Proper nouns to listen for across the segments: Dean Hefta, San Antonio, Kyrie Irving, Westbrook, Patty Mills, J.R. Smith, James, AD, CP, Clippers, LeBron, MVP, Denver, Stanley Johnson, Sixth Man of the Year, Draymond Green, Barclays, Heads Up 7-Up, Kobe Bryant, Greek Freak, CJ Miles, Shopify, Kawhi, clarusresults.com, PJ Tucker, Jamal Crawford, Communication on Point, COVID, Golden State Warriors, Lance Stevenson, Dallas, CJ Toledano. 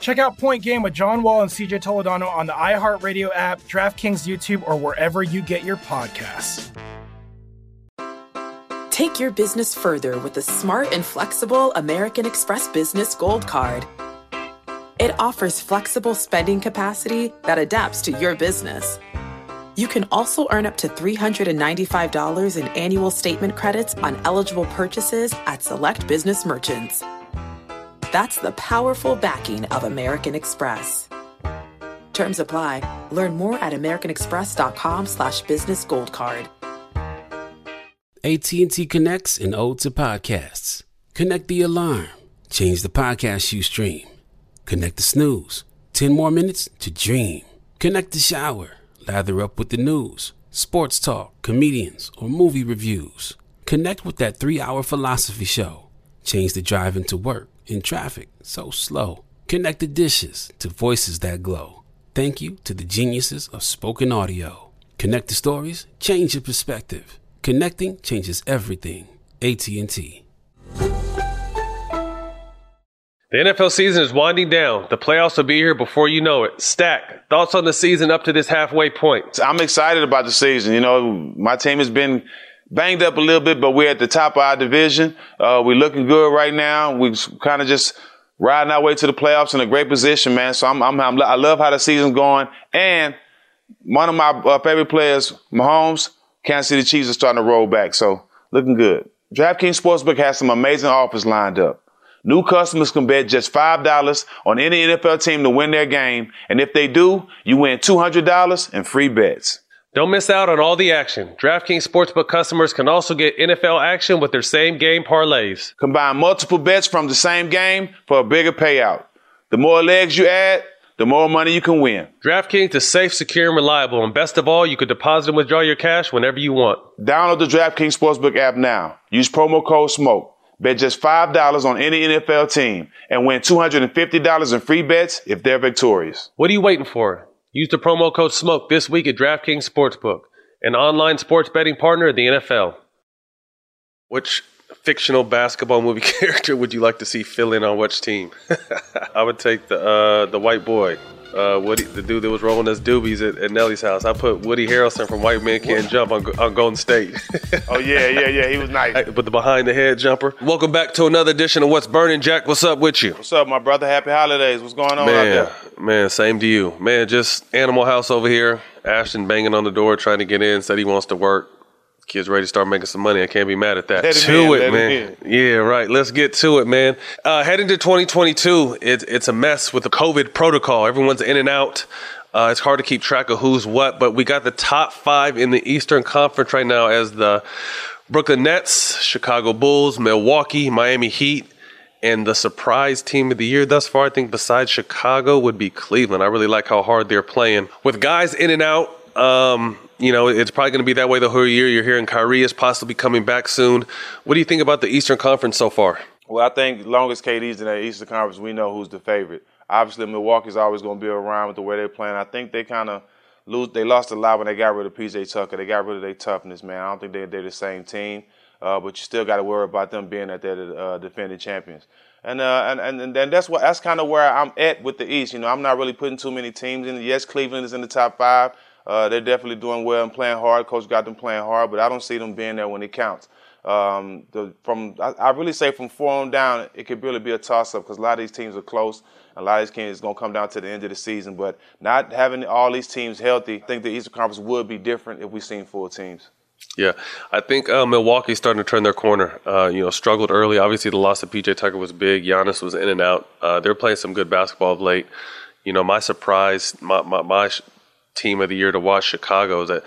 Check out Point Game with John Wall and CJ Toledano on the iHeartRadio app, DraftKings YouTube, or wherever you get your podcasts. Take your business further with the smart and flexible American Express Business Gold Card. It offers flexible spending capacity that adapts to your business. You can also earn up to $395 in annual statement credits on eligible purchases at select business merchants. That's the powerful backing of American Express. Terms apply. Learn more at americanexpress.com/businessgoldcard. AT&T connects an ode to podcasts. Connect the alarm. Change the podcast you stream. Connect the snooze. 10 more minutes to dream. Connect the shower. Lather up with the news, sports talk, comedians, or movie reviews. Connect with that 3-hour philosophy show. Change the drive into work in traffic so slow. Connect the dishes to voices that glow. Thank you to the geniuses of spoken audio. Connect the stories. Change your perspective. Connecting changes everything. AT&T. The NFL season is winding down. The playoffs will be here before you know it. Stack, thoughts on the season up to this halfway point? I'm excited about the season. You know, my team has been banged up a little bit, but we're at the top of our division. We're looking good right now. We're kind of just riding our way to the playoffs in a great position, man. So I love how the season's going. And one of my favorite players, Mahomes, Kansas City Chiefs are starting to roll back. So looking good. DraftKings Sportsbook has some amazing offers lined up. New customers can bet just $5 on any NFL team to win their game. And if they do, you win $200 in free bets. Don't miss out on all the action. DraftKings Sportsbook customers can also get NFL action with their same game parlays. Combine multiple bets from the same game for a bigger payout. The more legs you add, the more money you can win. DraftKings is safe, secure, and reliable. And best of all, you can deposit and withdraw your cash whenever you want. Download the DraftKings Sportsbook app now. Use promo code SMOKE. Bet just $5 on any NFL team and win $250 in free bets if they're victorious. What are you waiting for? Use the promo code SMOKE this week at DraftKings Sportsbook, an online sports betting partner of the NFL. Which fictional basketball movie character would you like to see fill in on which team? I would take the white boy, Woody, the dude that was rolling us doobies at Nelly's house. I put Woody Harrelson from White Men Can't Jump on Golden State. Oh, yeah. He was nice. But the behind-the-head jumper. Welcome back to another edition of What's Burning. Jack, what's up with you? What's up, my brother? Happy holidays. What's going on out there? Man, same to you. Man, just Animal House over here. Ashton banging on the door, trying to get in. Said he wants to work. Kids ready to start making some money. I can't be mad at that. Yeah, right. Let's get to it, man. Heading to 2022, it's a mess with the COVID protocol. Everyone's in and out. It's hard to keep track of who's what, but we got the top five in the Eastern Conference right now as the Brooklyn Nets, Chicago Bulls, Milwaukee, Miami Heat, and the surprise team of the year thus far, I think besides Chicago, would be Cleveland. I really like how hard they're playing. With guys in and out, you know, it's probably going to be that way the whole year. You're hearing Kyrie is possibly coming back soon. What do you think about the Eastern Conference so far? Well, I think as long as KD's in the Eastern Conference, we know who's the favorite. Obviously, Milwaukee's always going to be around with the way they're playing. I think they kind of they lost a lot when they got rid of PJ Tucker. They got rid of their toughness, man. I don't think they're the same team, but you still got to worry about them being at their defending champions. And that's kind of where I'm at with the East. You know, I'm not really putting too many teams in. Yes, Cleveland is in the top five. They're definitely doing well and playing hard. Coach got them playing hard, but I don't see them being there when it counts. I really say from 4 on down, it could really be a toss-up because a lot of these teams are close, and a lot of these teams are going to come down to the end of the season. But not having all these teams healthy, I think the Eastern Conference would be different if we seen full teams. Yeah, I think Milwaukee's starting to turn their corner. Struggled early. Obviously, the loss of PJ Tucker was big. Giannis was in and out. They're playing some good basketball of late. You know, my surprise, my team of the year to watch, Chicago, is at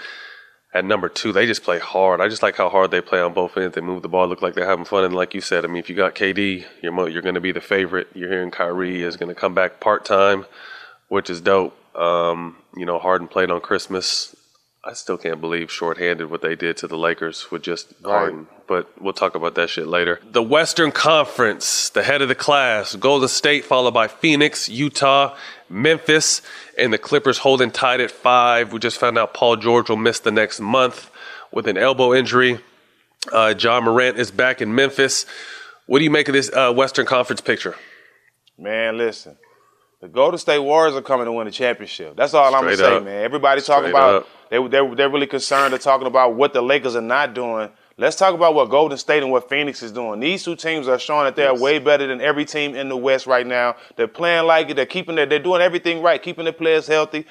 number 2. They just play hard. I just like how hard they play on both ends. They move the ball, look like they're having fun. And like you said, I mean, if you got KD, you're going to be the favorite. You're hearing Kyrie is going to come back part-time, which is dope. you know, Harden played on Christmas. I still can't believe shorthanded what they did to the Lakers with just Harden. Right. But we'll talk about that shit later. The Western Conference, the head of the class, Golden State followed by Phoenix, Utah, Memphis, and the Clippers holding tight at 5. We just found out Paul George will miss the next month with an elbow injury. John Morant is back in Memphis. What do you make of this Western Conference picture? Man, listen. The Golden State Warriors are coming to win the championship. That's all I'm going to say, man. Everybody's talking about they're really concerned. They're talking about what the Lakers are not doing. Let's talk about what Golden State and what Phoenix is doing. These two teams are showing that they're way better than every team in the West right now. They're playing like it. They're keeping their, they're doing everything right, keeping their players healthy.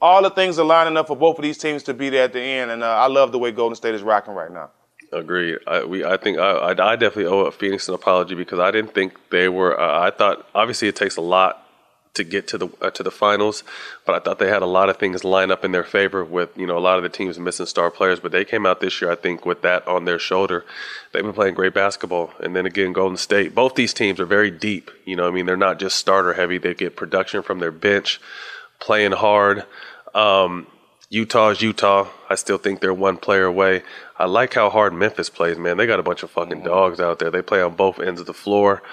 All the things are lining up for both of these teams to be there at the end, and I love the way Golden State is rocking right now. Agreed. I think I definitely owe Phoenix an apology because I didn't think they were I thought obviously it takes a lot to get to the finals, but I thought they had a lot of things line up in their favor with, you know, a lot of the teams missing star players, but they came out this year, I think, with that on their shoulder. They've been playing great basketball. And then again, Golden State, both these teams are very deep. You know what I mean? They're not just starter heavy. They get production from their bench, playing hard. Utah's Utah. I still think they're one player away. I like how hard Memphis plays, man. They got a bunch of fucking dogs out there. They play on both ends of the floor.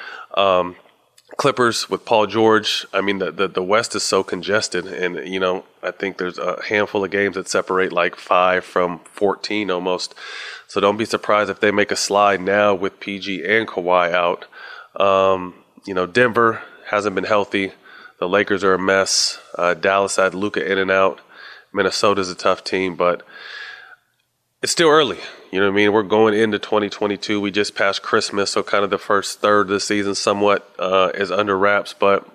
Clippers with Paul George. I mean, the West is so congested, and you know, I think there's a handful of games that separate like 5 from 14 almost. So don't be surprised if they make a slide now with PG and Kawhi out. You know, Denver hasn't been healthy. The Lakers are a mess. Dallas had Luka in and out. Minnesota's a tough team, but it's still early. You know what I mean? We're going into 2022. We just passed Christmas, so kind of the first third of the season somewhat is under wraps. But,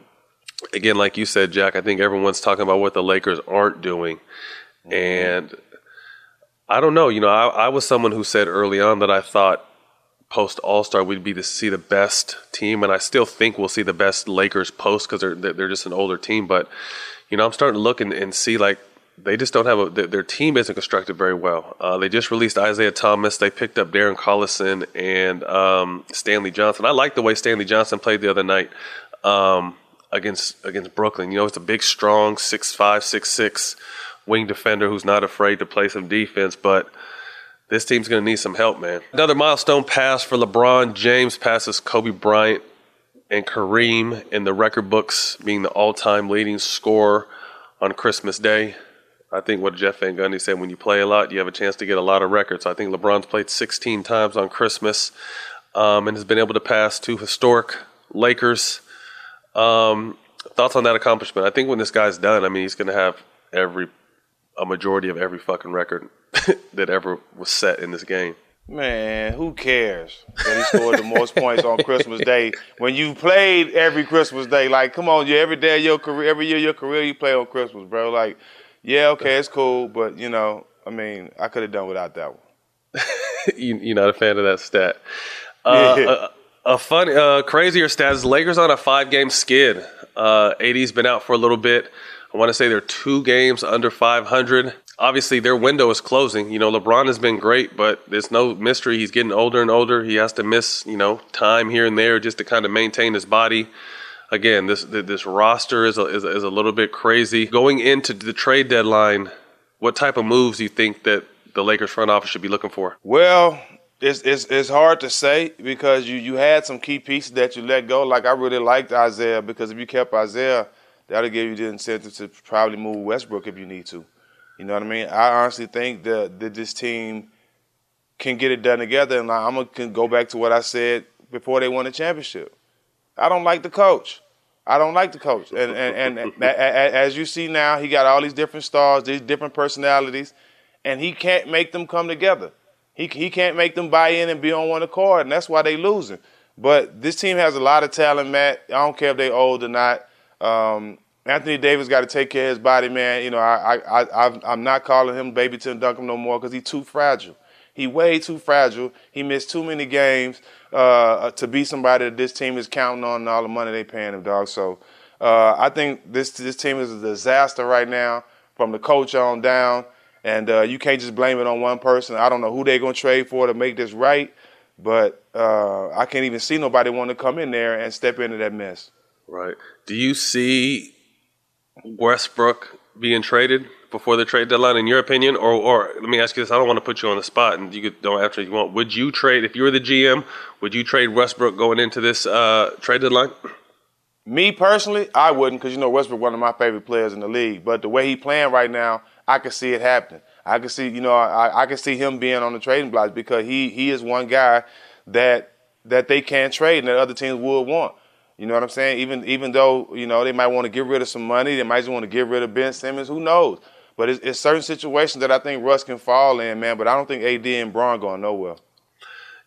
again, like you said, Jack, I think everyone's talking about what the Lakers aren't doing. Mm-hmm. And I don't know. You know, I was someone who said early on that I thought post-All-Star we'd be to see the best team, and I still think we'll see the best Lakers post because they're just an older team. But, you know, I'm starting to look and see, like, they just don't have their team isn't constructed very well. They just released Isaiah Thomas. They picked up Darren Collison and Stanley Johnson. I like the way Stanley Johnson played the other night against Brooklyn. You know, it's a big, strong 6'5", 6'6", wing defender who's not afraid to play some defense. But this team's going to need some help, man. Another milestone pass for LeBron. James passes Kobe Bryant and Kareem in the record books, being the all-time leading scorer on Christmas Day. I think what Jeff Van Gundy said, when you play a lot, you have a chance to get a lot of records. I think LeBron's played 16 times on Christmas and has been able to pass two historic Lakers. Thoughts on that accomplishment? I think when this guy's done, I mean, he's going to have a majority of every fucking record that ever was set in this game. Man, who cares that he scored the most points on Christmas Day when you played every Christmas Day? Like, come on, every day of your career, every year of your career, you play on Christmas, bro. Like, yeah, okay, it's cool, but, you know, I mean, I could have done without that one. You're not a fan of that stat. Crazier stat is Lakers on a 5-game skid. AD's been out for a little bit. I want to say they're 2 games under 500. Obviously, their window is closing. You know, LeBron has been great, but there's no mystery. He's getting older and older. He has to miss, you know, time here and there just to kind of maintain his body. Again, this roster is a little bit crazy. Going into the trade deadline, what type of moves do you think that the Lakers front office should be looking for? Well, it's hard to say because you had some key pieces that you let go. Like, I really liked Isaiah because if you kept Isaiah, that'll give you the incentive to probably move Westbrook if you need to. You know what I mean? I honestly think that this team can get it done together. And I'm going to go back to what I said before they won the championship. I don't like the coach. And as you see now, he got all these different stars, these different personalities, and he can't make them come together. He can't make them buy in and be on one accord, and that's why they losing. But this team has a lot of talent, Matt. I don't care if they old or not. Anthony Davis got to take care of his body, man. You know, I'm not calling him baby Tim Duncan no more because he's too fragile. He way too fragile. He missed too many games to be somebody that this team is counting on and all the money they paying him, dog. So I think this team is a disaster right now from the coach on down, and you can't just blame it on one person. I don't know who they're going to trade for to make this right, but I can't even see nobody wanting to come in there and step into that mess. Right. Do you see Westbrook being traded before the trade deadline, in your opinion? Or let me ask you this. I don't want to put you on the spot, and you could don't answer if you want. Would you trade, if you were the GM, would you trade Westbrook going into this trade deadline? Me personally, I wouldn't, because, you know, Westbrook one of my favorite players in the league. But the way he's playing right now, I could see it happening. I could see, you know, I could see him being on the trading block, because he is one guy that they can trade and that other teams would want. You know what I'm saying? Even though, you know, they might want to get rid of some money, they might just want to get rid of Ben Simmons, who knows? But it's certain situations that I think Russ can fall in, man, but I don't think AD and LeBron going nowhere.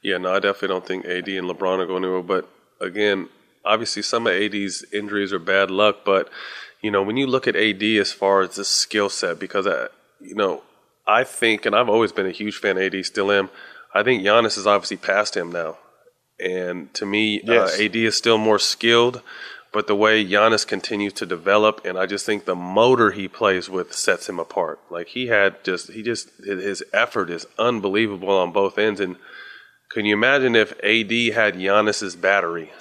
Yeah, no, I definitely don't think AD and LeBron are going anywhere. But, again, obviously some of AD's injuries are bad luck, but, you know, when you look at AD as far as the skill set, because, I think, and I've always been a huge fan of AD, still am, I think Giannis is obviously past him now. And to me, yes. AD is still more skilled, but the way Giannis continues to develop, and I just think the motor he plays with sets him apart. Like his effort is unbelievable on both ends. And can you imagine if AD had Giannis's battery?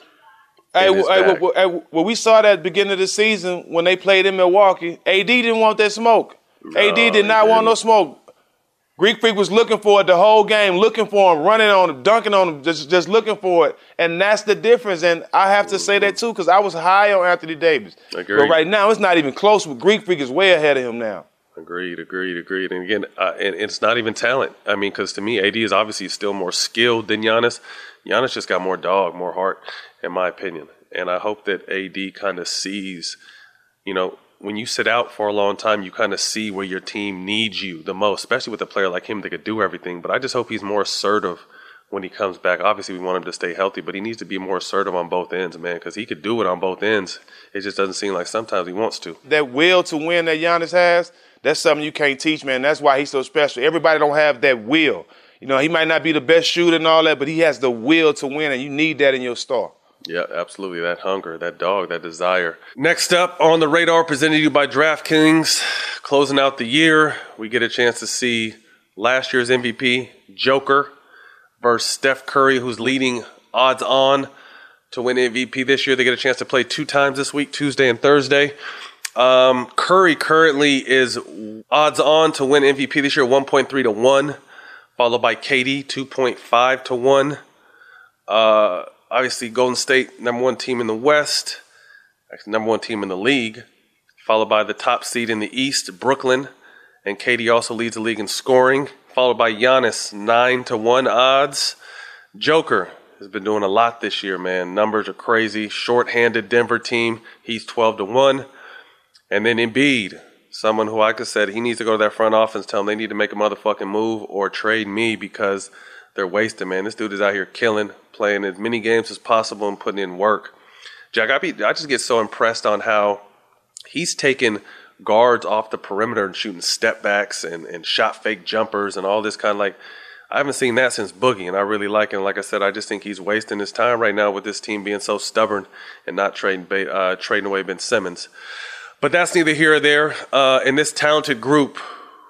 Well, we saw that at the beginning of the season when they played in Milwaukee. AD didn't want that smoke. No, AD did not want no smoke. Greek Freak was looking for it the whole game, looking for him, running on him, dunking on him, just looking for it. And that's the difference. And I have to say that, too, because I was high on Anthony Davis. Agreed. But right now, it's not even close. Greek Freak is way ahead of him now. Agreed. And, again, and it's not even talent. I mean, because to me, AD is obviously still more skilled than Giannis. Giannis just got more dog, more heart, in my opinion. And I hope that AD kind of sees, you know, when you sit out for a long time, you kind of see where your team needs you the most, especially with a player like him that could do everything. But I just hope he's more assertive when he comes back. Obviously, we want him to stay healthy, but he needs to be more assertive on both ends, man, because he could do it on both ends. It just doesn't seem like sometimes he wants to. That will to win that Giannis has, that's something you can't teach, man. That's why he's so special. Everybody don't have that will. You know, he might not be the best shooter and all that, but he has the will to win, and you need that in your star. Yeah, absolutely. That hunger, that dog, that desire. Next up on the radar, presented to you by DraftKings. Closing out the year, we get a chance to see last year's MVP, Joker, versus Steph Curry, who's leading odds on to win MVP this year. They get a chance to play two times this week, Tuesday and Thursday. Curry currently is odds on to win MVP this year, 1.3 to 1, followed by KD, 2.5 to 1. Obviously, Golden State, number one team in the West, actually number one team in the league, followed by the top seed in the East, Brooklyn. And KD also leads the league in scoring, followed by Giannis, 9 to 1 odds. Joker has been doing a lot this year, man. Numbers are crazy. Shorthanded Denver team, he's 12 to 1. And then Embiid, someone who I could say he needs to go to that front office, tell them they need to make a motherfucking move or trade me, because they're wasted, man. This dude is out here killing, playing as many games as possible and putting in work. Jack, I just get so impressed on how he's taking guards off the perimeter and shooting step backs and shot fake jumpers and all this kind of, like, I haven't seen that since Boogie, and I really like him. Like I said, I just think he's wasting his time right now with this team being so stubborn and not trading away Ben Simmons. But that's neither here or there. In this talented group,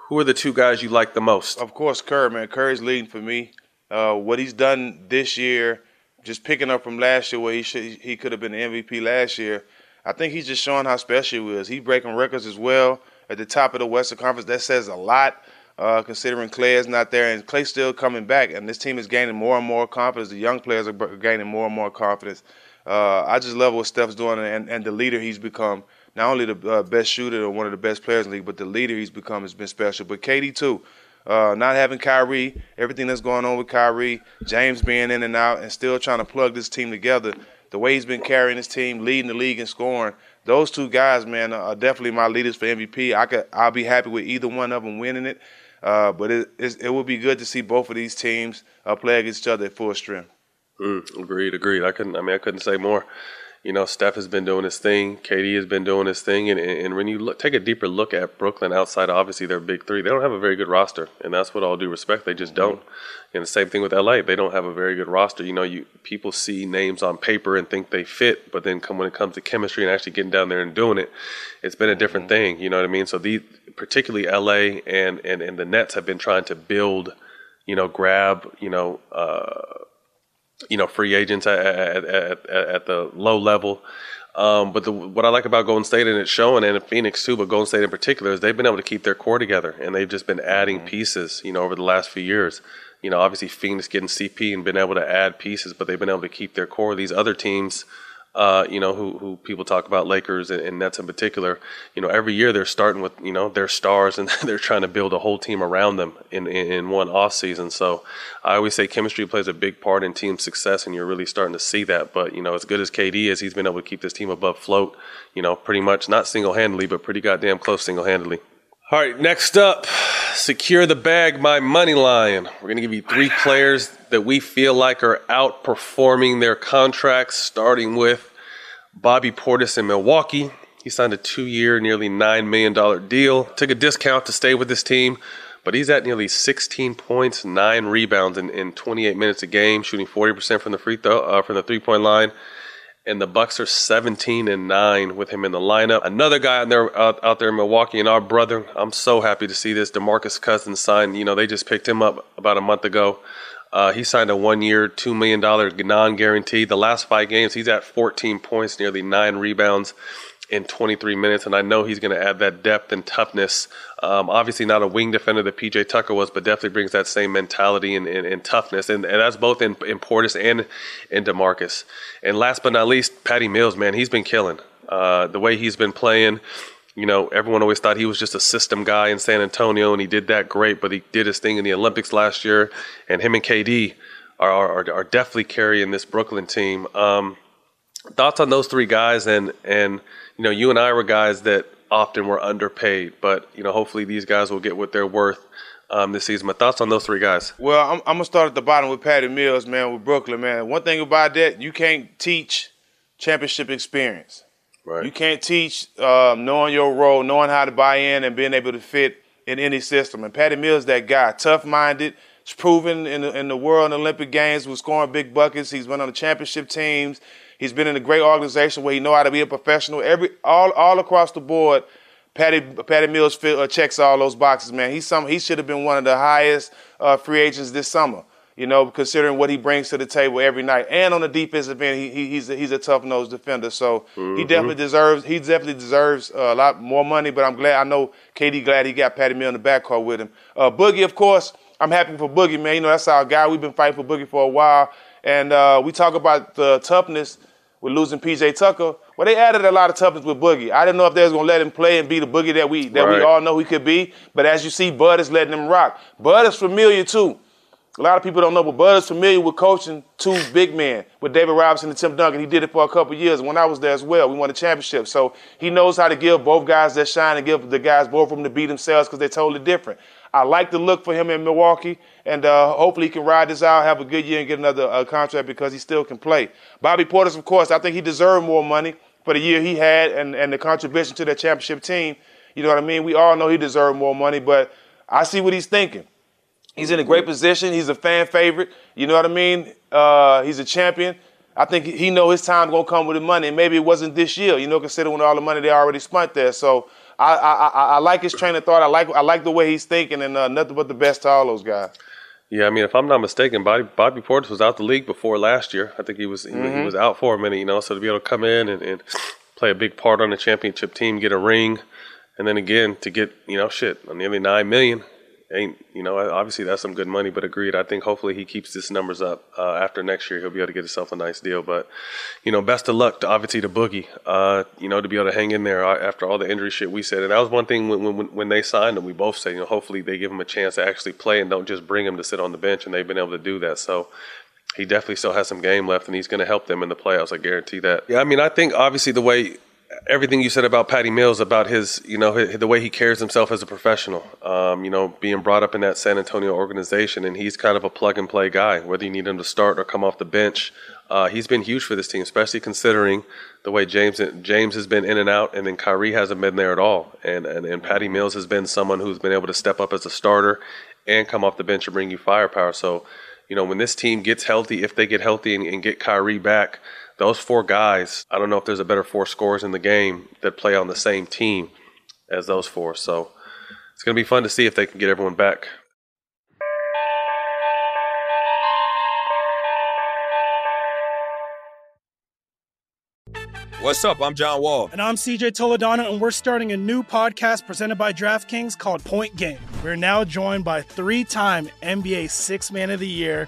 who are the two guys you like the most? Of course, Curry, man. Curry's leading for me. What he's done this year, just picking up from last year where he could have been the MVP last year, I think he's just showing how special he is. He's breaking records as well at the top of the Western Conference. That says a lot, considering Clay is not there, and Clay's still coming back, and this team is gaining more and more confidence. The young players are gaining more and more confidence. I just love what Steph's doing and the leader he's become. Not only the best shooter or one of the best players in the league, but the leader he's become has been special. But KD, too. Not having Kyrie, everything that's going on with Kyrie, James being in and out, and still trying to plug this team together, the way he's been carrying his team, leading the league in scoring, those two guys, man, are definitely my leaders for MVP. I'll be happy with either one of them winning it, but it would be good to see both of these teams play against each other at full strength. Agreed. I couldn't say more. You know, Steph has been doing his thing. KD has been doing his thing. And when you take a deeper look at Brooklyn, outside, obviously, their big three, they don't have a very good roster. And that's with all due respect. They just don't. And the same thing with L.A. They don't have a very good roster. You know, people see names on paper and think they fit, but then when it comes to chemistry and actually getting down there and doing it, it's been a different thing. You know what I mean? So, particularly L.A. and the Nets have been trying to build, you know, grab, free agents at the low level, But what I like about Golden State, and it's showing, and Phoenix too, but Golden State in particular, is they've been able to keep their core together, and they've just been adding pieces, over the last few years. Obviously Phoenix getting CP and been able to add pieces, but they've been able to keep their core. These other teams, who people talk about, Lakers and Nets in particular, every year they're starting with, their stars, and they're trying to build a whole team around them in one off season. So I always say chemistry plays a big part in team success, and you're really starting to see that. But, as good as KD is, he's been able to keep this team above float, pretty much not single-handedly, but pretty goddamn close single-handedly. All right, next up, secure the bag, my money lion. We're going to give you three players that we feel like are outperforming their contracts, starting with Bobby Portis in Milwaukee. He signed a 2-year, nearly $9 million deal, took a discount to stay with his team, but he's at nearly 16 points, 9 rebounds in 28 minutes a game, shooting 40% from the three-point line. And the Bucks are 17-9 with him in the lineup. Another guy out there in Milwaukee, and our brother, I'm so happy to see this, DeMarcus Cousins signed. They just picked him up about a month ago. He signed a 1-year, $2 million non-guaranteed. The last 5 games, he's at 14 points, nearly 9 rebounds in 23 minutes. And I know he's going to add that depth and toughness. Obviously not a wing defender that PJ Tucker was, but definitely brings that same mentality and toughness. And that's both in Portis and in DeMarcus. And last but not least, Patty Mills, man, he's been killing. The way he's been playing, everyone always thought he was just a system guy in San Antonio, and he did that great, but he did his thing in the Olympics last year. And him and KD are definitely carrying this Brooklyn team. Thoughts on those three guys, and you and I were guys that often were underpaid, but hopefully these guys will get what they're worth this season. My thoughts on those three guys. Well, I'm gonna start at the bottom with Patty Mills, man, with Brooklyn, man. One thing about that, you can't teach championship experience. Right. You can't teach knowing your role, knowing how to buy in, and being able to fit in any system. And Patty Mills, that guy, tough-minded. He's proven in the world in Olympic Games, was scoring big buckets. He's been on the championship teams. He's been in a great organization where he know how to be a professional. All across the board, Patty Mills checks all those boxes, man. He should have been one of the highest free agents this summer, considering what he brings to the table every night. And on the defensive end, he's a tough-nosed defender, so he definitely deserves a lot more money. But I know KD glad he got Patty Mills in the backcourt with him. Boogie, of course, I'm happy for Boogie, man. That's our guy. We've been fighting for Boogie for a while, and we talk about the toughness. With losing PJ Tucker, well, they added a lot of toughness with Boogie. I didn't know if they was gonna let him play and be the Boogie that we all know he could be. But as you see, Bud is letting him rock. Bud is familiar too. A lot of people don't know, but Bud is familiar with coaching two big men with David Robinson and Tim Duncan. He did it for a couple of years when I was there as well. We won a championship, so he knows how to give both guys that shine and give the guys both of them to beat themselves because they're totally different. I like the look for him in Milwaukee, and hopefully he can ride this out, have a good year, and get another contract because he still can play. Bobby Portis, of course, I think he deserved more money for the year he had and the contribution to that championship team. You know what I mean? We all know he deserved more money, but I see what he's thinking. He's in a great position. He's a fan favorite. You know what I mean? He's a champion. I think he know his time going to come with the money, and maybe it wasn't this year, considering all the money they already spent there. So I like his train of thought. I like the way he's thinking, and nothing but the best to all those guys. Yeah, I mean, if I'm not mistaken, Bobby Portis was out the league before last year. I think he was out for a minute, so to be able to come in and play a big part on the championship team, get a ring, and then again to get, nearly $9 million. Obviously that's some good money, but agreed. I think hopefully he keeps his numbers up after next year. He'll be able to get himself a nice deal. But, best of luck, to Boogie, to be able to hang in there after all the injury shit we said. And that was one thing when they signed him, we both said, hopefully they give him a chance to actually play and don't just bring him to sit on the bench, and they've been able to do that. So he definitely still has some game left, and he's going to help them in the playoffs. I guarantee that. Yeah, I mean, I think obviously the way – everything you said about Patty Mills, about his, the way he carries himself as a professional, being brought up in that San Antonio organization, and he's kind of a plug-and-play guy, whether you need him to start or come off the bench. He's been huge for this team, especially considering the way James has been in and out, and then Kyrie hasn't been there at all. And Patty Mills has been someone who's been able to step up as a starter and come off the bench and bring you firepower. So, when this team gets healthy, if they get healthy and get Kyrie back, those four guys, I don't know if there's a better four scorers in the game that play on the same team as those four. So it's going to be fun to see if they can get everyone back. What's up? I'm John Wall. And I'm CJ Toledano, and we're starting a new podcast presented by DraftKings called Point Game. We're now joined by three-time NBA Sixth Man of the Year,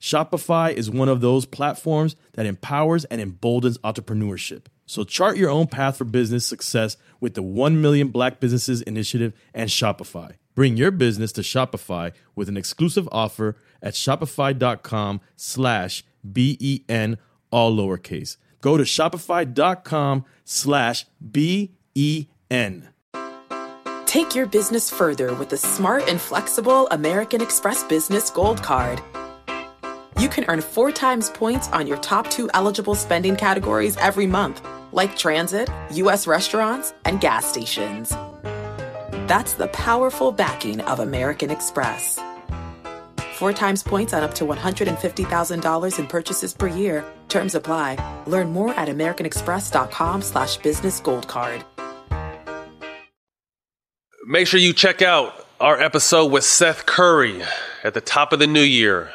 Shopify is one of those platforms that empowers and emboldens entrepreneurship. So chart your own path for business success with the 1 Million Black Businesses Initiative and Shopify. Bring your business to Shopify with an exclusive offer at shopify.com/BEN, all lowercase. Go to shopify.com/BEN. Take your business further with the smart and flexible American Express Business Gold Card. You can earn 4 times points on your top 2 eligible spending categories every month, like transit, U.S. restaurants, and gas stations. That's the powerful backing of American Express. 4 times points on up to $150,000 in purchases per year. Terms apply. Learn more at americanexpress.com/businessgoldcard. Make sure you check out our episode with Steph Curry at the top of the new year,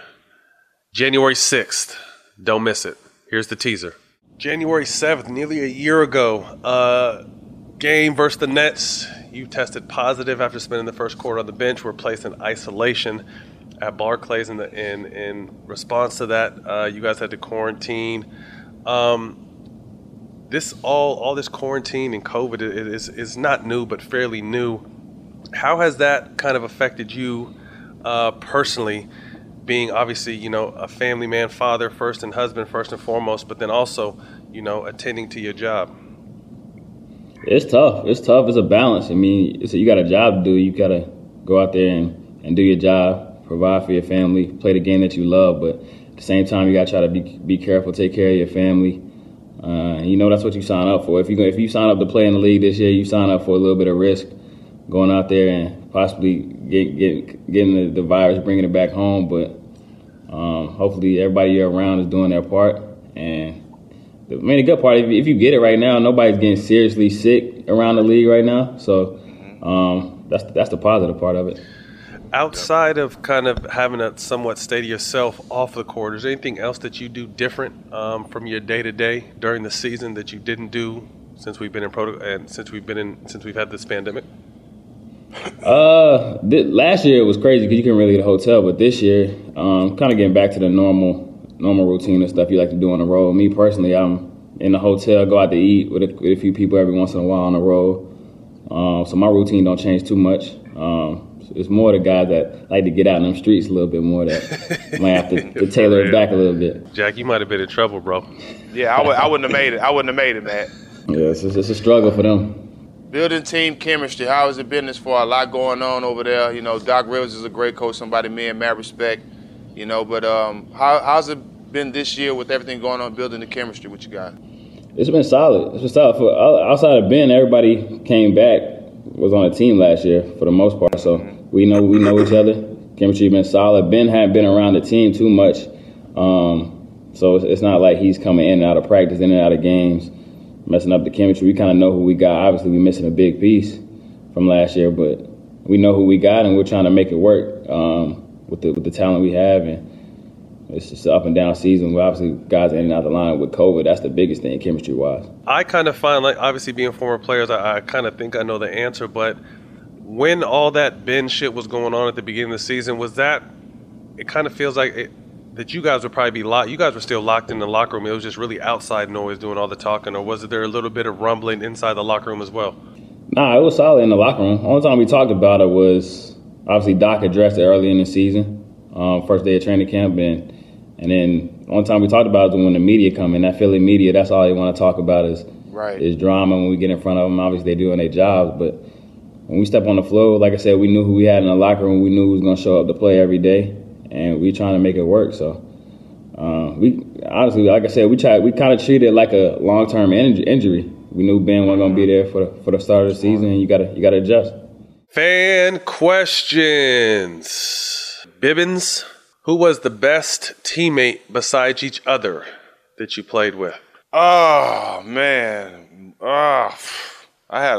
January 6th. Don't miss it. Here's the teaser. January 7th, nearly a year ago, game versus the Nets. You tested positive after spending the first quarter on the bench. We're placed in isolation at Barclays. In response to that, you guys had to quarantine. This quarantine and COVID is not new, but fairly new. How has that kind of affected you personally, being obviously, a family man, father first and husband first and foremost, but then also, attending to your job? It's tough. It's a balance. I mean, you got a job to do. You got to go out there and do your job, provide for your family, play the game that you love. But at the same time, you got to try to be careful, take care of your family. That's what you sign up for. If you sign up to play in the league this year, you sign up for a little bit of risk. Going out there and possibly getting the virus, bringing it back home. But hopefully everybody you're around is doing their part. And the good part, if you get it right now, nobody's getting seriously sick around the league right now. So that's the positive part of it. Outside of kind of having a somewhat stay to yourself off the court, is there anything else that you do different from your day-to-day during the season that you didn't do since we've been in since we've had this pandemic? Last year it was crazy because you couldn't really get a hotel, but this year, kind of getting back to the normal routine and stuff you like to do on the road. Me personally, I'm in the hotel, go out to eat with a few people every once in a while on the road. So my routine don't change too much. It's more the guys that like to get out in them streets a little bit more that might have to tailor it back a little bit. Jack, you might have been in trouble, bro. Yeah, I wouldn't have made it. I wouldn't have made it, man. Yeah, it's a struggle for them. Building team chemistry. How has it been this far? A lot going on over there. You know, Doc Rivers is a great coach, somebody me and Matt respect. You know, but how's it been this year with everything going on, building the chemistry with you guys? It's been solid. It's been solid. For, outside of Ben, everybody came back, was on a team last year for the most part. So we know each other. Chemistry been solid. Ben hadn't been around the team too much. So it's not like he's coming in and out of practice, in and out of games, messing up the chemistry. We kind of know who we got. Obviously, we're missing a big piece from last year, but we know who we got, and we're trying to make it work with the talent we have. And it's just an up-and-down season. We're obviously guys in and out of the line with COVID. That's the biggest thing chemistry-wise. I kind of find, like, obviously being former players, I kind of think I know the answer, but when all that Ben shit was going on at the beginning of the season, was that – it kind of feels like that you guys would probably be locked – you guys were still locked in the locker room. It was just really outside noise doing all the talking, or was there a little bit of rumbling inside the locker room as well? Nah, it was solid in the locker room. The only time we talked about it was obviously Doc addressed it early in the season. First day of training camp, and then one time we talked about it when the media come in. That Philly media, that's all they want to talk about is drama. When we get in front of them, obviously they're doing their jobs, but when we step on the floor, like I said, we knew who we had in the locker room. We knew who was going to show up to play every day, and we trying to make it work. So we honestly, like I said, we kind of treated it like a long-term injury. We knew Ben wasn't going to be there for the start of the season, and you got to adjust. Fan questions. Bibbins, who was the best teammate besides each other that you played with? Oh, man. It's a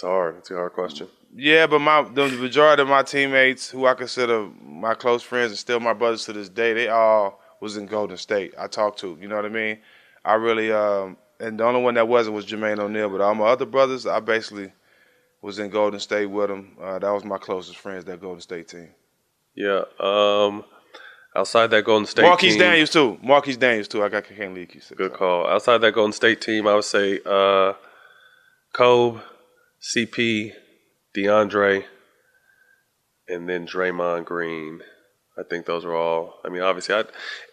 hard question. Yeah, but the majority of my teammates who I consider my close friends and still my brothers to this day, they all was in Golden State I talked to, you know what I mean? I really, and the only one that wasn't was Jermaine O'Neal, but all my other brothers, I basically was in Golden State with them. That was my closest friends, that Golden State team. Yeah. Outside that Golden State team. Marquise Daniels, too. I can't leave you. Good call. Outside that Golden State team, I would say Kobe, CP, DeAndre, and then Draymond Green. I think those are all – I mean, obviously,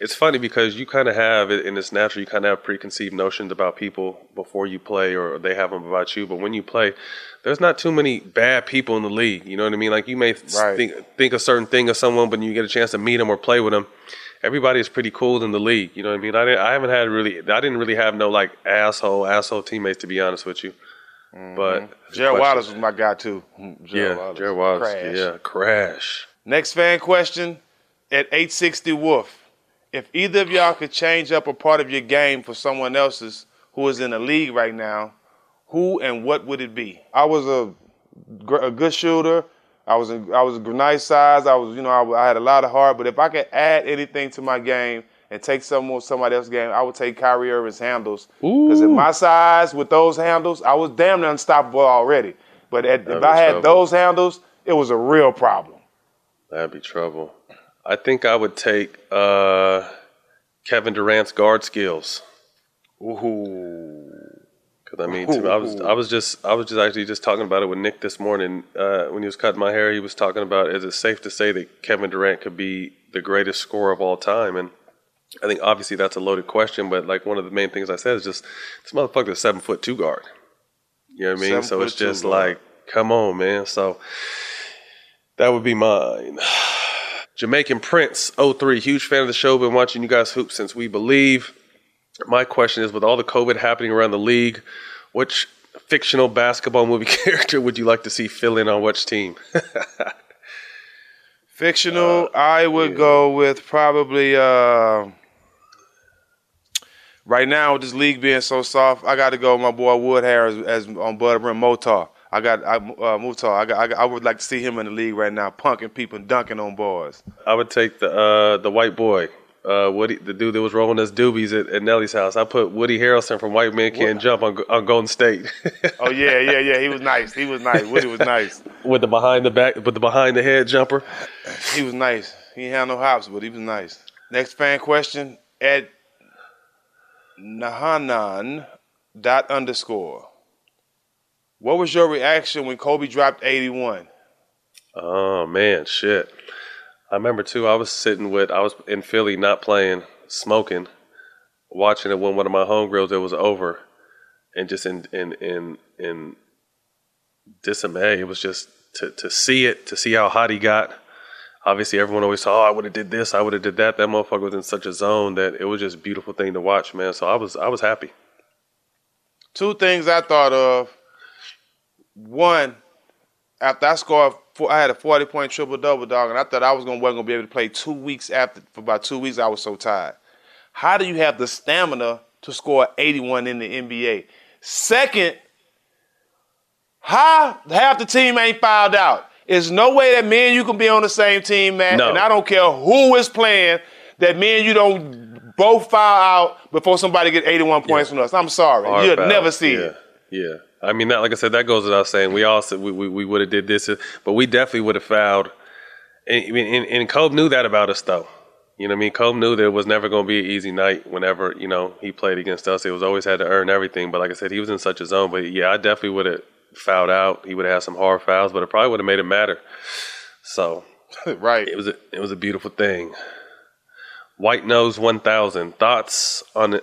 it's funny because you kind of have – and it's natural, you kind of have preconceived notions about people before you play, or they have them about you. But when you play, there's not too many bad people in the league. You know what I mean? Like, you may think a certain thing of someone, but you get a chance to meet them or play with them. Everybody is pretty cool in the league. You know what I mean? I didn't really have no, like, asshole teammates, to be honest with you. Mm-hmm. But Jared Wallace was my guy, too. Jared Wallace. Crash. Yeah, Crash. Next fan question. At 860 Wolf, if either of y'all could change up a part of your game for someone else's who is in the league right now, who and what would it be? I was a good shooter. I was nice size. I was, I had a lot of heart. But if I could add anything to my game and take somebody else's game, I would take Kyrie Irving's handles. Because at my size, with those handles, I was damn near unstoppable already. But if I had those handles, it was a real problem. That'd be trouble. I think I would take Kevin Durant's guard skills. Ooh, because I mean, I was just talking about it with Nick this morning when he was cutting my hair. He was talking about, is it safe to say that Kevin Durant could be the greatest scorer of all time? And I think obviously that's a loaded question, but like one of the main things I said is just this motherfucker's 7'2" guard. You know what I mean? So it's just like, come on, man. So that would be mine. Jamaican Prince, 03, huge fan of the show, been watching you guys hoop since we believe. My question is, with all the COVID happening around the league, which fictional basketball movie character would you like to see fill in on which team? Fictional, I would go with probably, right now with this league being so soft, I got to go with my boy Wood Harrelson as on Bud Brim Motar. I would like to see him in the league right now, punking people and dunking on boys. I would take the white boy, Woody, the dude that was rolling us doobies at Nelly's house. I put Woody Harrelson from White Men Can't Jump on Golden State. Oh yeah. He was nice. Woody was nice with the behind the head jumper. He was nice. He didn't have no hops, but he was nice. Next fan question at Nahanan_. What was your reaction when Kobe dropped 81? Oh, man, shit. I remember, too, I was in Philly not playing, smoking, watching it when one of my homegirls, it was over, and just in dismay. It was just to see how hot he got. Obviously, everyone always saw, I would have did this, I would have did that. That motherfucker was in such a zone that it was just a beautiful thing to watch, man. So I was happy. Two things I thought of. One, after I scored, I had a 40-point triple-double, dog, and I thought I wasn't going to be able to play 2 weeks after. For about 2 weeks, I was so tired. How do you have the stamina to score 81 in the NBA? Second, how half the team ain't fouled out? There's no way that me and you can be on the same team, man. No. And I don't care who is playing, that me and you don't both foul out before somebody get 81 points from us. I'm sorry. Our You'll foul. Never see it. Yeah. I mean, that, like I said, that goes without saying. We all said we would have did this, but we definitely would have fouled. And Kobe knew that about us, though. You know what I mean? Kobe knew there was never going to be an easy night whenever, you know, he played against us. It was always had to earn everything. But like I said, he was in such a zone. But, yeah, I definitely would have fouled out. He would have had some hard fouls, but it probably would have made it matter. So right, it was a beautiful thing. White Nose 1000, thoughts on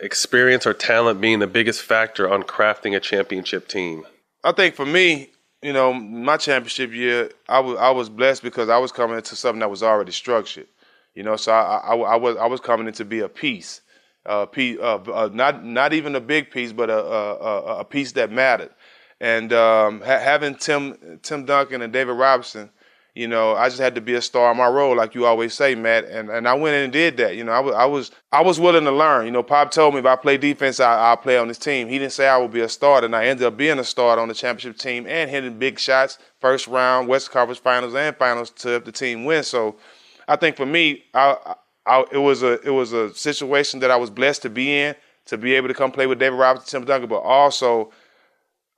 experience or talent being the biggest factor on crafting a championship team? I think for me, you know, my championship year, I was blessed because I was coming into something that was already structured. You know, so I was coming in to be a piece, not even a big piece, but a piece that mattered. And having Tim Duncan and David Robinson. You know, I just had to be a star in my role, like you always say, Matt, and I went in and did that. You know, I was willing to learn. You know, Pop told me if I play defense, I'll play on this team. He didn't say I would be a starter, and I ended up being a starter on the championship team and hitting big shots, first round, Western Conference Finals, and Finals to help the team win. So, I think for me, it was a situation that I was blessed to be in, to be able to come play with David Robinson, Tim Duncan, but also,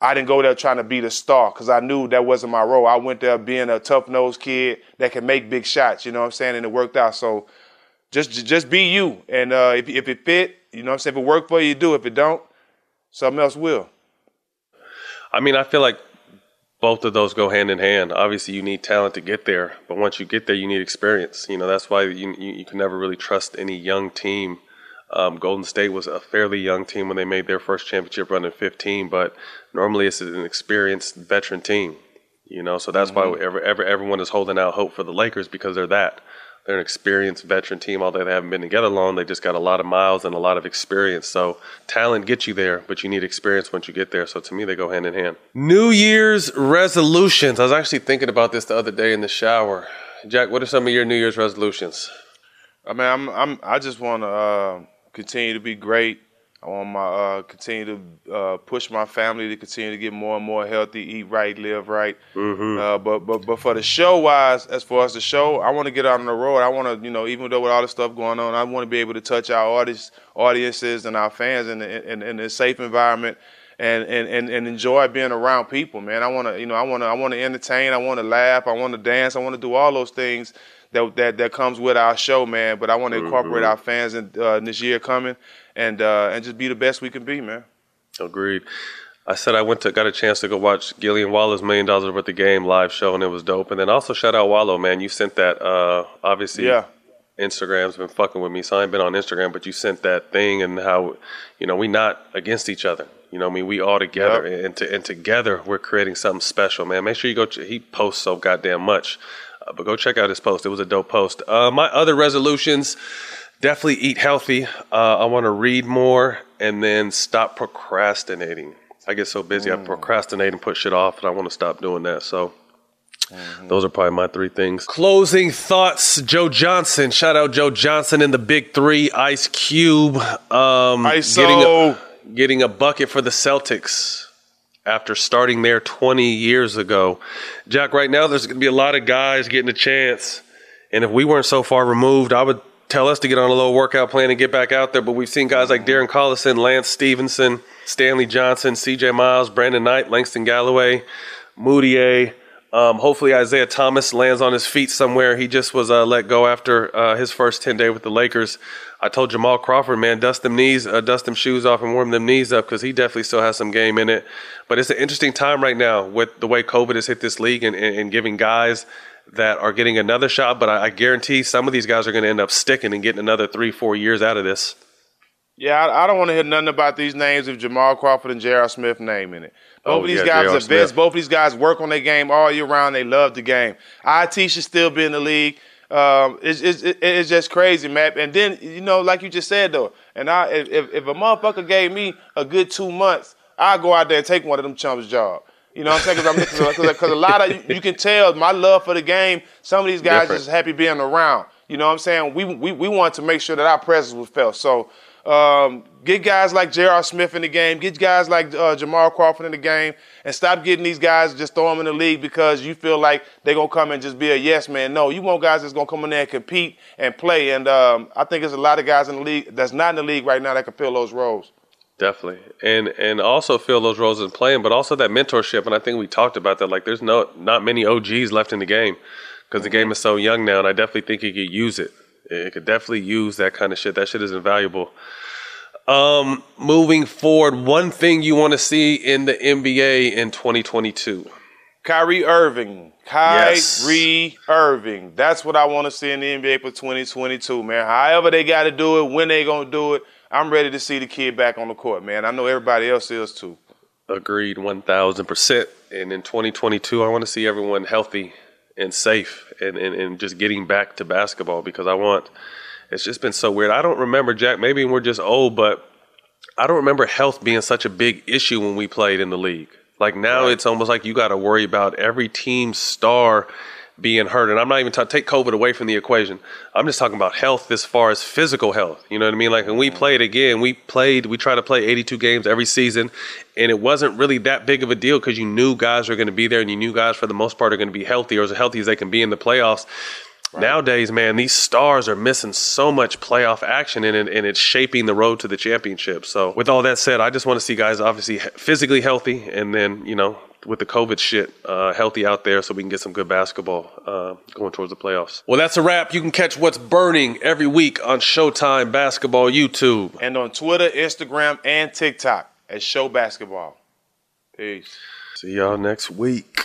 I didn't go there trying to be the star because I knew that wasn't my role. I went there being a tough-nosed kid that can make big shots, you know what I'm saying, and it worked out. So just be you, and if it fit, you know what I'm saying, if it worked for you, do. If it don't, something else will. I mean, I feel like both of those go hand in hand. Obviously, you need talent to get there, but once you get there, you need experience. You know, that's why you can never really trust any young team. Golden State was a fairly young team when they made their first championship run in 2015, but normally it's an experienced veteran team, you know. So that's why everyone is holding out hope for the Lakers because they're an experienced veteran team. Although they haven't been together long, they just got a lot of miles and a lot of experience. So talent gets you there, but you need experience once you get there. So to me, they go hand in hand. New Year's resolutions. I was actually thinking about this the other day in the shower. Jack, what are some of your New Year's resolutions? I mean, I just want to. Continue to be great. I want my continue to push my family to continue to get more and more healthy, eat right, live right. Mm-hmm. But for the show wise, as far as the show, I want to get out on the road. I want to, you know, even though with all this stuff going on, I want to be able to touch our audiences and our fans in a safe environment and enjoy being around people, man. I want to, you know, I want to entertain. I want to laugh. I want to dance. I want to do all those things that comes with our show, man. But I want to incorporate our fans in this year coming and just be the best we can be, man. Agreed. I said I got a chance to go watch Gillian Waller's $1 Million Worth of Game live show, and it was dope. And then also shout out Wallow, man. You sent that, obviously. Yeah. Instagram's been fucking with me, so I ain't been on Instagram, but you sent that thing and how, you know, we not against each other. You know what I mean? We all together, yep. and together we're creating something special, man. Make sure you go. He posts so goddamn much. But go check out his post. It was a dope post. My other resolutions, definitely eat healthy. I want to read more and then stop procrastinating. I get so busy, I procrastinate and put shit off, and I want to stop doing that. So those are probably my three things. Closing thoughts, Joe Johnson. Shout out Joe Johnson and the Big Three, Ice Cube. Getting a bucket for the Celtics. After starting there 20 years ago. Jack, right now there's going to be a lot of guys getting a chance. And if we weren't so far removed, I would tell us to get on a little workout plan and get back out there. But we've seen guys like Darren Collison, Lance Stevenson, Stanley Johnson, CJ Miles, Brandon Knight, Langston Galloway, Moutier. Hopefully Isaiah Thomas lands on his feet somewhere. He just was let go after his first 10-day with the Lakers. I told Jamal Crawford, man, dust them shoes off and warm them knees up, because he definitely still has some game in it. But it's an interesting time right now with the way COVID has hit this league and giving guys that are getting another shot. But I guarantee some of these guys are going to end up sticking and getting another 3-4 years out of this. Yeah, I don't want to hear nothing about these names with Jamal Crawford and J.R. Smith name in it. Both of these guys are vets. Both of these guys work on their game all year round. They love the game. IT should still be in the league. It's just crazy, man. And then, you know, like you just said, though, and if a motherfucker gave me a good 2 months, I'd go out there and take one of them chumps' job. You know what I'm saying? Because a lot of you can tell my love for the game, some of these guys just happy being around. You know what I'm saying? We wanted to make sure that our presence was felt. So get guys like J.R. Smith in the game. Get guys like Jamal Crawford in the game. And stop getting these guys, just throw them in the league because you feel like they're going to come and just be a yes man. No, you want guys that's going to come in there and compete and play. And I think there's a lot of guys in the league that's not in the league right now that can fill those roles. Definitely. And also fill those roles in playing, but also that mentorship. And I think we talked about that. Like, there's not many OGs left in the game because the game is so young now, and I definitely think you could use it. It could definitely use that kind of shit. That shit is invaluable. Moving forward, one thing you want to see in the NBA in 2022? Kyrie Irving. Kyrie Irving. That's what I want to see in the NBA for 2022, man. However they got to do it, when they going to do it, I'm ready to see the kid back on the court, man. I know everybody else is too. Agreed 1,000%. And in 2022, I want to see everyone healthy and safe and just getting back to basketball, because it's just been so weird. I don't remember, Jack, maybe we're just old, but I don't remember health being such a big issue when we played in the league. Like now it's almost like you got to worry about every team's star being hurt. And I'm not even take COVID away from the equation. I'm just talking about health as far as physical health. You know what I mean? Like when we played again, we try to play 82 games every season, and it wasn't really that big of a deal because you knew guys are going to be there, and you knew guys for the most part are going to be healthy or as healthy as they can be in the playoffs. Right. Nowadays, man, these stars are missing so much playoff action, and it's shaping the road to the championship. So with all that said, I just want to see guys obviously physically healthy, and then, you know, with the COVID shit, healthy out there so we can get some good basketball going towards the playoffs. Well, that's a wrap. You can catch What's Burning every week on Showtime Basketball YouTube. And on Twitter, Instagram, and TikTok at Show Basketball. Peace. See y'all next week.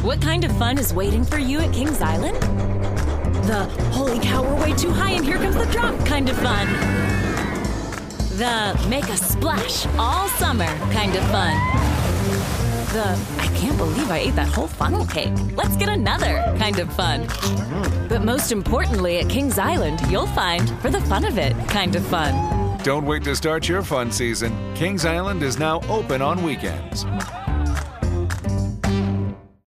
What kind of fun is waiting for you at Kings Island? The holy cow, we're way too high and here comes the drop kind of fun. The make a splash all summer kind of fun. The I can't believe I ate that whole funnel cake, let's get another kind of fun. But most importantly, at Kings Island, you'll find for the fun of it kind of fun. Don't wait to start your fun season. Kings Island is now open on weekends.